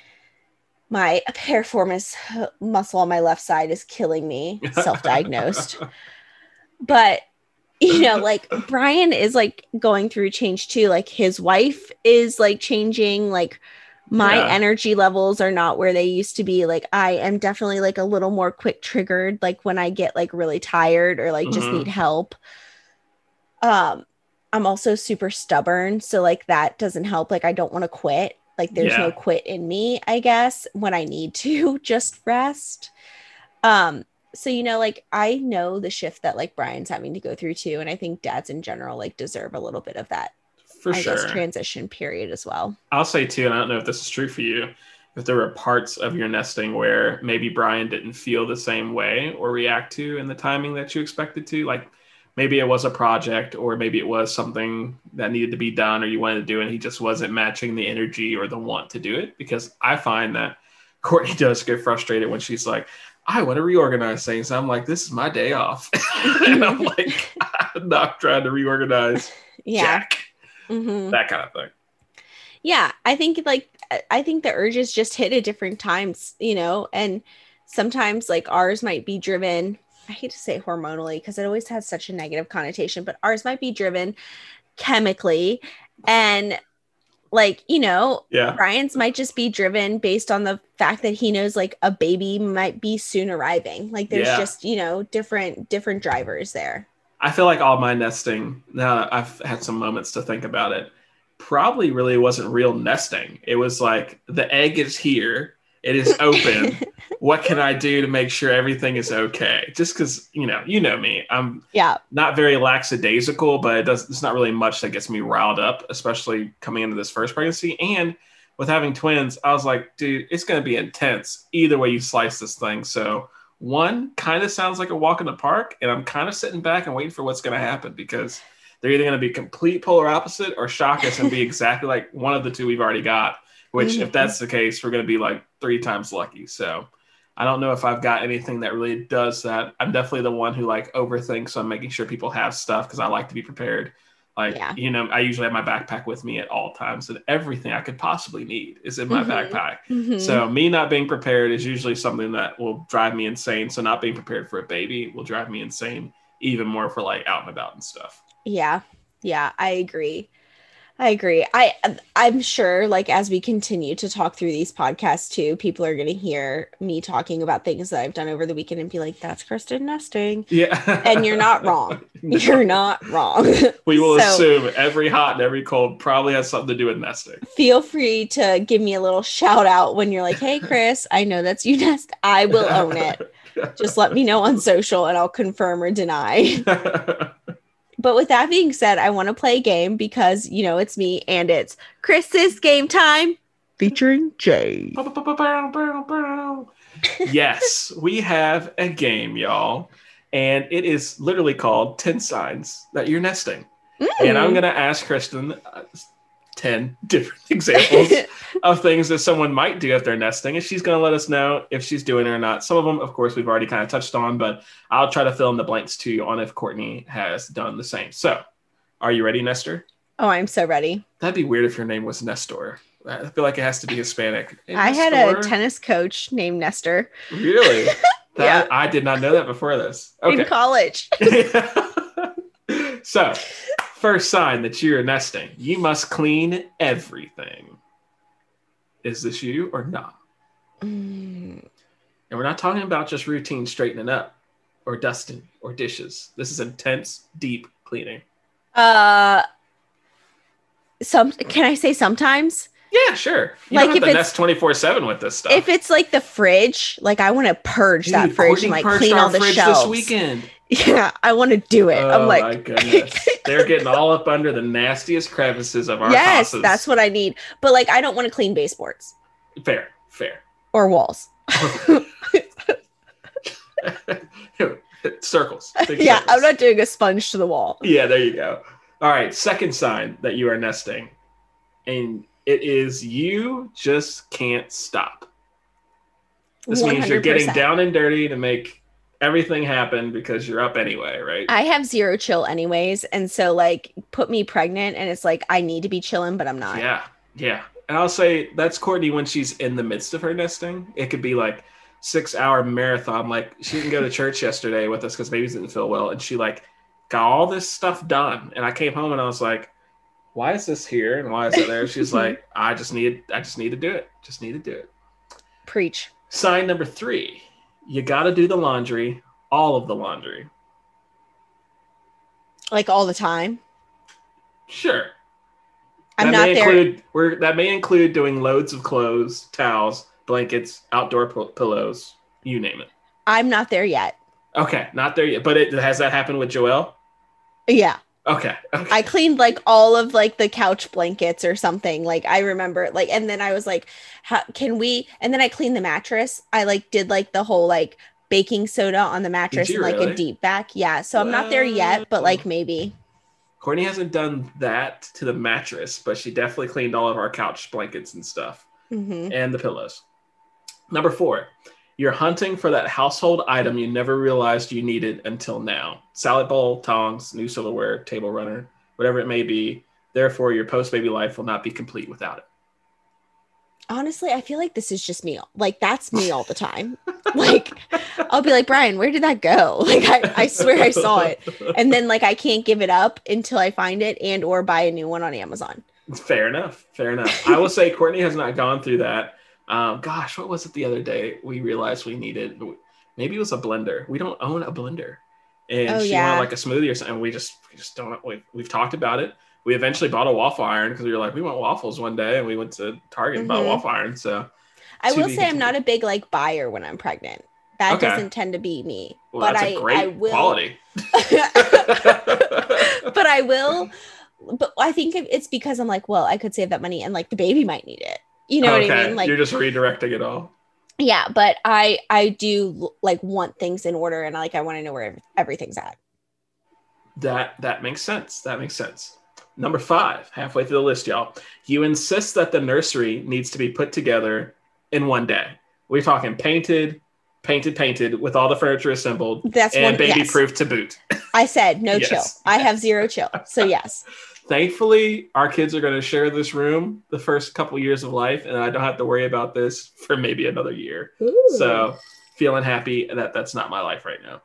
my piriformis muscle on my left side is killing me, self-diagnosed. But, you know, like Brian is like going through change too. Like his wife is like changing. Like my yeah. energy levels are not where they used to be. Like I am definitely like a little more quick triggered. Like when I get like really tired or like mm-hmm. just need help. Um, I'm also super stubborn. So like that doesn't help. Like I don't want to quit. Like there's yeah. no quit in me, I guess, when I need to just rest. Um, so, you know, like I know the shift that like Brian's having to go through too. And I think dads in general, like deserve a little bit of that for I sure. guess, transition period as well. I'll say too, and I don't know if this is true for you, if there were parts of your nesting where maybe Brian didn't feel the same way or react to in the timing that you expected to, like maybe it was a project or maybe it was something that needed to be done or you wanted to do, and he just wasn't matching the energy or the want to do it. Because I find that Courtney does get frustrated when she's like, I want to reorganize things. And I'm like, this is my day off. And I'm like, I'm not trying to reorganize. Yeah. Jack. Mm-hmm. That kind of thing. Yeah. I think like, I think the urges just hit at different times, you know, and sometimes like ours might be driven, I hate to say hormonally because it always has such a negative connotation, but ours might be driven chemically and like, you know, yeah. Brian's might just be driven based on the fact that he knows like a baby might be soon arriving. Like there's yeah. just, you know, different, different drivers there. I feel like all my nesting, now I've had some moments to think about it, probably really wasn't real nesting. It was like the egg is here. It is open. What can I do to make sure everything is okay? Just because, you know, you know me. I'm yeah. not very lackadaisical, but it does, it's not really much that gets me riled up, especially coming into this first pregnancy. And with having twins, I was like, dude, it's going to be intense either way you slice this thing. So one kind of sounds like a walk in the park, and I'm kind of sitting back and waiting for what's going to happen because they're either going to be complete polar opposite or shock us and be exactly like one of the two we've already got. Which, if that's the case, we're going to be like three times lucky. So I don't know if I've got anything that really does that. I'm definitely the one who like overthinks, so I'm making sure people have stuff because I like to be prepared. Like, yeah. you know, I usually have my backpack with me at all times, and everything I could possibly need is in my mm-hmm. backpack. Mm-hmm. So me not being prepared is usually something that will drive me insane. So not being prepared for a baby will drive me insane even more for like out and about and stuff. Yeah. Yeah, I agree. I agree. I, I'm sure like as we continue to talk through these podcasts too, people are going to hear me talking about things that I've done over the weekend and be like, that's Kristen nesting. Yeah. And you're not wrong. No. You're not wrong. We will so, assume every hot and every cold probably has something to do with nesting. Feel free to give me a little shout out when you're like, hey, Chris, I know that's you nest. I will own it. Just let me know on social and I'll confirm or deny. But with that being said, I want to play a game because, you know, it's me and it's Chris's Game Time featuring Jay. Yes, we have a game, y'all. And it is literally called ten Signs That You're Nesting. Mm. And I'm going to ask Kristen uh, ten different examples of things that someone might do if they're nesting. And she's going to let us know if she's doing it or not. Some of them, of course, we've already kind of touched on, but I'll try to fill in the blanks too on if Courtney has done the same. So are you ready, Nestor? Oh, I'm so ready. That'd be weird if your name was Nestor. I feel like it has to be Hispanic. Hey, I Nestor? Had a tennis coach named Nestor. Really? That, yeah. I did not know that before this. Okay. In college. So, first sign that you're nesting, you must clean everything. Is this you or not? Mm. And we're not talking about just routine straightening up or dusting or dishes. This is intense, deep cleaning. Uh, some can I say sometimes? Yeah, sure. You like don't have if to nest twenty-four seven with this stuff. If it's like the fridge, like I want to purge Dude, that fridge and like clean all the shelves. This weekend. Yeah, I want to do it. Oh, I'm like, my goodness. They're getting all up under the nastiest crevices of our yes, houses. Yes, that's what I need. But like, I don't want to clean baseboards. Fair, fair. Or walls. Circles. Big yeah, circles. I'm not doing a sponge to the wall. Yeah, there you go. All right, second sign that you are nesting, and it is you just can't stop. This one hundred percent means you're getting down and dirty to make everything happened because you're up anyway, right? I have zero chill anyways. And so like put me pregnant and it's like, I need to be chilling, but I'm not. Yeah. Yeah. And I'll say that's Courtney when she's in the midst of her nesting. It could be like six hour marathon. Like she didn't go to church yesterday with us because babies didn't feel well. And she like got all this stuff done. And I came home and I was like, why is this here? And why is it there? She's like, I just need, I just need to do it. Just need to do it. Preach. Sign number three. You got to do the laundry, all of the laundry. Like all the time? Sure. I'm that not may there. Include, we're, that may include doing loads of clothes, towels, blankets, outdoor p- pillows, you name it. I'm not there yet. Okay, not there yet. But it, has that happened with Joelle? Yeah. Okay, okay. I cleaned like all of like the couch blankets or something. Like I remember like, and then I was like, how can we, and then I cleaned the mattress. I like did like the whole like baking soda on the mattress and like really? A deep back. Yeah. So well, I'm not there yet, but like maybe. Courtney hasn't done that to the mattress, but she definitely cleaned all of our couch blankets and stuff mm-hmm. and the pillows. Number four, you're hunting for that household item you never realized you needed until now. Salad bowl, tongs, new silverware, table runner, whatever it may be. Therefore, your post-baby life will not be complete without it. Honestly, I feel like this is just me. Like, that's me all the time. Like, I'll be like, Brian, where did that go? Like, I, I swear I saw it. And then, like, I can't give it up until I find it and or buy a new one on Amazon. Fair enough. Fair enough. I will say Courtney has not gone through that. Um, gosh, what was it the other day we realized we needed? Maybe it was a blender. We don't own a blender. And oh, she yeah. wanted like a smoothie or something. We just we just don't, we, we've talked about it. We eventually bought a waffle iron because we were like, we want waffles one day. And we went to Target and mm-hmm. bought a waffle iron. So I will say I'm not a big like buyer when I'm pregnant. That okay. doesn't tend to be me. Well, but that's I, a great I will. Quality. But I will. But I think it's because I'm like, well, I could save that money and like the baby might need it. You know okay. what I mean? Like you're just redirecting it all. Yeah, but I I do like want things in order, and like I want to know where everything's at. That that makes sense. That makes sense. Number five, halfway through the list, y'all. You insist that the nursery needs to be put together in one day. We're talking painted, painted, painted with all the furniture assembled. That's and one, baby yes. proof to boot. I said no yes. chill. I have zero chill. So yes. Thankfully, our kids are going to share this room the first couple years of life, and I don't have to worry about this for maybe another year. Ooh. So feeling happy that that's not my life right now.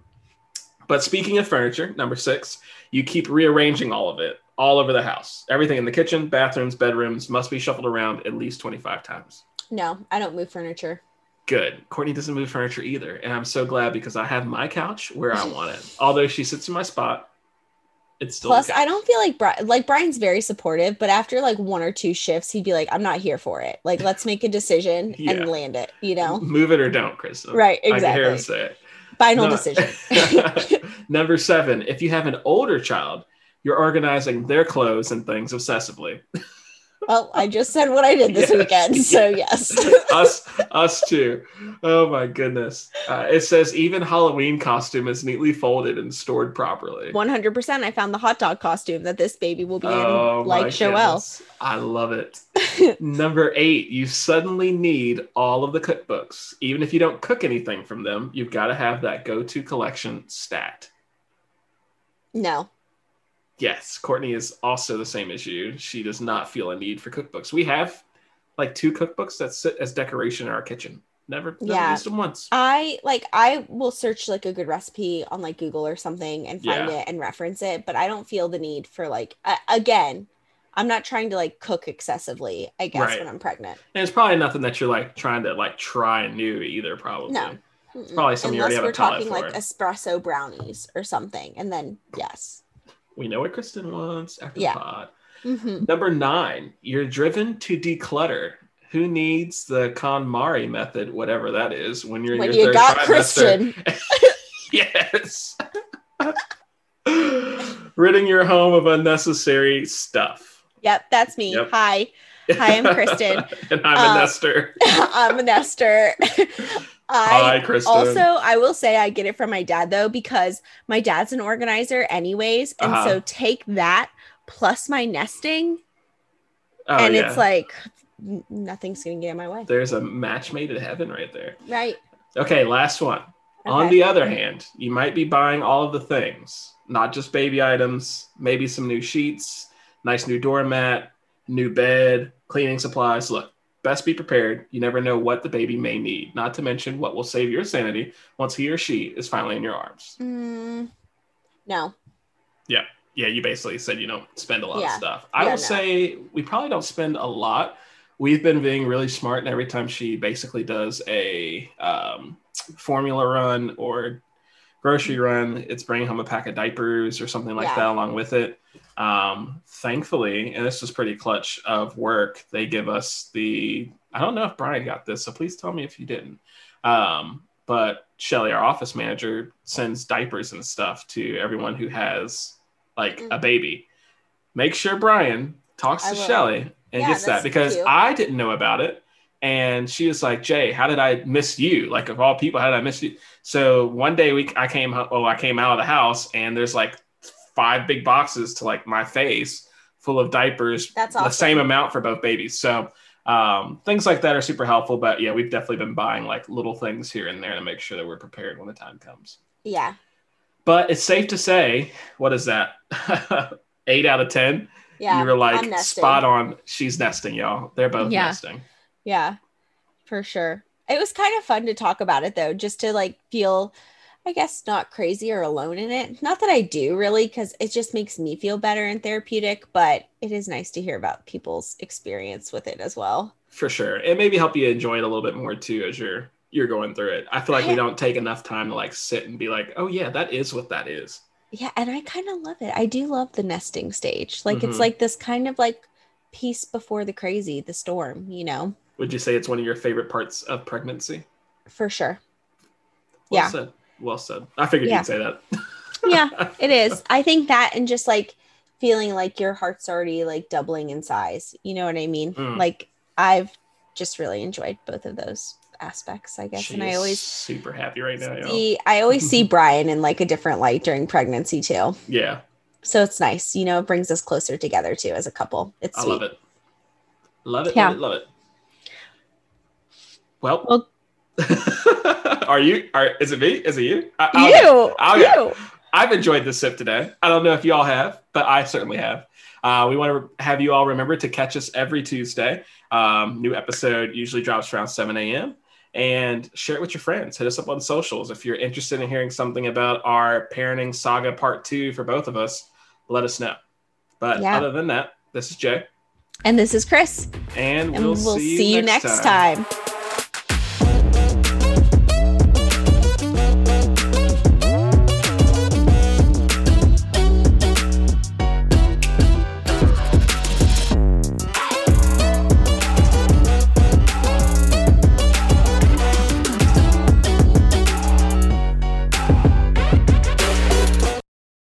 But speaking of furniture, number six, you keep rearranging all of it, all over the house. Everything in the kitchen, bathrooms, bedrooms must be shuffled around at least twenty-five times. No, I don't move furniture. Good. Courtney doesn't move furniture either, and I'm so glad because I have my couch where I want it. Although she sits in my spot, it's still plus, I don't feel like Brian, like Brian's very supportive, but after like one or two shifts, he'd be like, I'm not here for it. Like, let's make a decision yeah. and land it, you know? Move it or don't, Kristen. Right, exactly. I can hear him say it. Final no. decision. Number seven, if you have an older child, you're organizing their clothes and things obsessively. Well, I just said what I did this yes. weekend, so yes. us us too. Oh my goodness. Uh, it says even Halloween costume is neatly folded and stored properly. one hundred percent. I found the hot dog costume that this baby will be oh, in, like Joelle. I love it. Number eight, you suddenly need all of the cookbooks. Even if you don't cook anything from them, you've got to have that go-to collection stat. No. Yes, Courtney is also the same issue. She does not feel a need for cookbooks. We have like two cookbooks that sit as decoration in our kitchen. Never, never yeah. used them once. I like I will search like a good recipe on like Google or something and find yeah. it and reference it, but I don't feel the need for like uh, again, I'm not trying to like cook excessively, I guess, right. when I'm pregnant. And it's probably nothing that you're like trying to like try new either, probably. No. It's probably something you already have a palate for. Unless we're talking like espresso brownies or something, and then yes. We know what Kristen wants after yeah. the pod. Mm-hmm. Number nine, you're driven to declutter. Who needs the KonMari method, whatever that is, when you're in when your you third got trimester? Kristen. Yes. Ridding your home of unnecessary stuff. Yep, that's me. Yep. Hi. Hi, I'm Kristen. And I'm um, a nester. I'm a nester. I Hi, Kristen. Also, I will say I get it from my dad, though, because my dad's an organizer anyways. And uh-huh. so take that plus my nesting. Oh, and yeah. it's like nothing's going to get in my way. There's a match made in heaven right there. Right. Okay, last one. Okay. On the other hand, you might be buying all of the things, not just baby items, maybe some new sheets, nice new doormat, new bed, cleaning supplies. Look. Best be prepared. You never know what the baby may need, not to mention what will save your sanity once he or she is finally in your arms. Mm, no. Yeah. Yeah. You basically said you don't spend a lot yeah. of stuff. I yeah, will no. say we probably don't spend a lot. We've been being really smart. And every time she basically does a um, formula run or grocery run, it's bringing home a pack of diapers or something like yeah. that along with it. Um, thankfully, and this was pretty clutch of work, they give us the, I don't know if Brian got this, so please tell me if you didn't. Um, but Shelly, our office manager, sends diapers and stuff to everyone who has like mm-hmm. a baby. Make sure Brian talks I to will. Shelly and yeah, gets that because cute. I didn't know about it. And she was like, Jay, how did I miss you? Like of all people, how did I miss you? So one day we, I came, oh, I came out of the house and there's like five big boxes to like my face full of diapers. That's awesome. The same amount for both babies. So um, things like that are super helpful. But yeah, we've definitely been buying like little things here and there to make sure that we're prepared when the time comes. Yeah. But it's safe to say, what is that? Eight out of ten. Yeah. You were like spot on. She's nesting, y'all. They're both yeah. nesting. Yeah, for sure. It was kind of fun to talk about it though, just to like feel, I guess, not crazy or alone in it. Not that I do really, because it just makes me feel better and therapeutic, but it is nice to hear about people's experience with it as well. For sure. And maybe help you enjoy it a little bit more too, as you're, you're going through it. I feel like I, we don't take enough time to like sit and be like, oh yeah, that is what that is. Yeah. And I kind of love it. I do love the nesting stage. Like mm-hmm. it's like this kind of like peace before the crazy, the storm, you know? Would you say it's one of your favorite parts of pregnancy? For sure. Well yeah. said. Well said. I figured yeah. you'd say that. Yeah, it is. I think that and just like feeling like your heart's already like doubling in size. You know what I mean? Mm. Like I've just really enjoyed both of those aspects, I guess. She and I always super happy right now. See, y'all. I always see Brian in like a different light during pregnancy too. Yeah. So it's nice. You know, it brings us closer together too as a couple. It's I sweet. love it. Love it. Yeah. Love it. Love it. Well, well, Are you? Are is it me? Is it you? I, I'll, you. I'll, I'll, you. I've enjoyed this sip today. I don't know if you all have, but I certainly have. Uh, we want to have you all remember to catch us every Tuesday. Um, new episode usually drops around seven a.m. And share it with your friends. Hit us up on socials. If you're interested in hearing something about our parenting saga part two for both of us, let us know. But yeah. Other than that, this is Jay. And this is Chris. And we'll, and we'll see you, see you next, next time. time.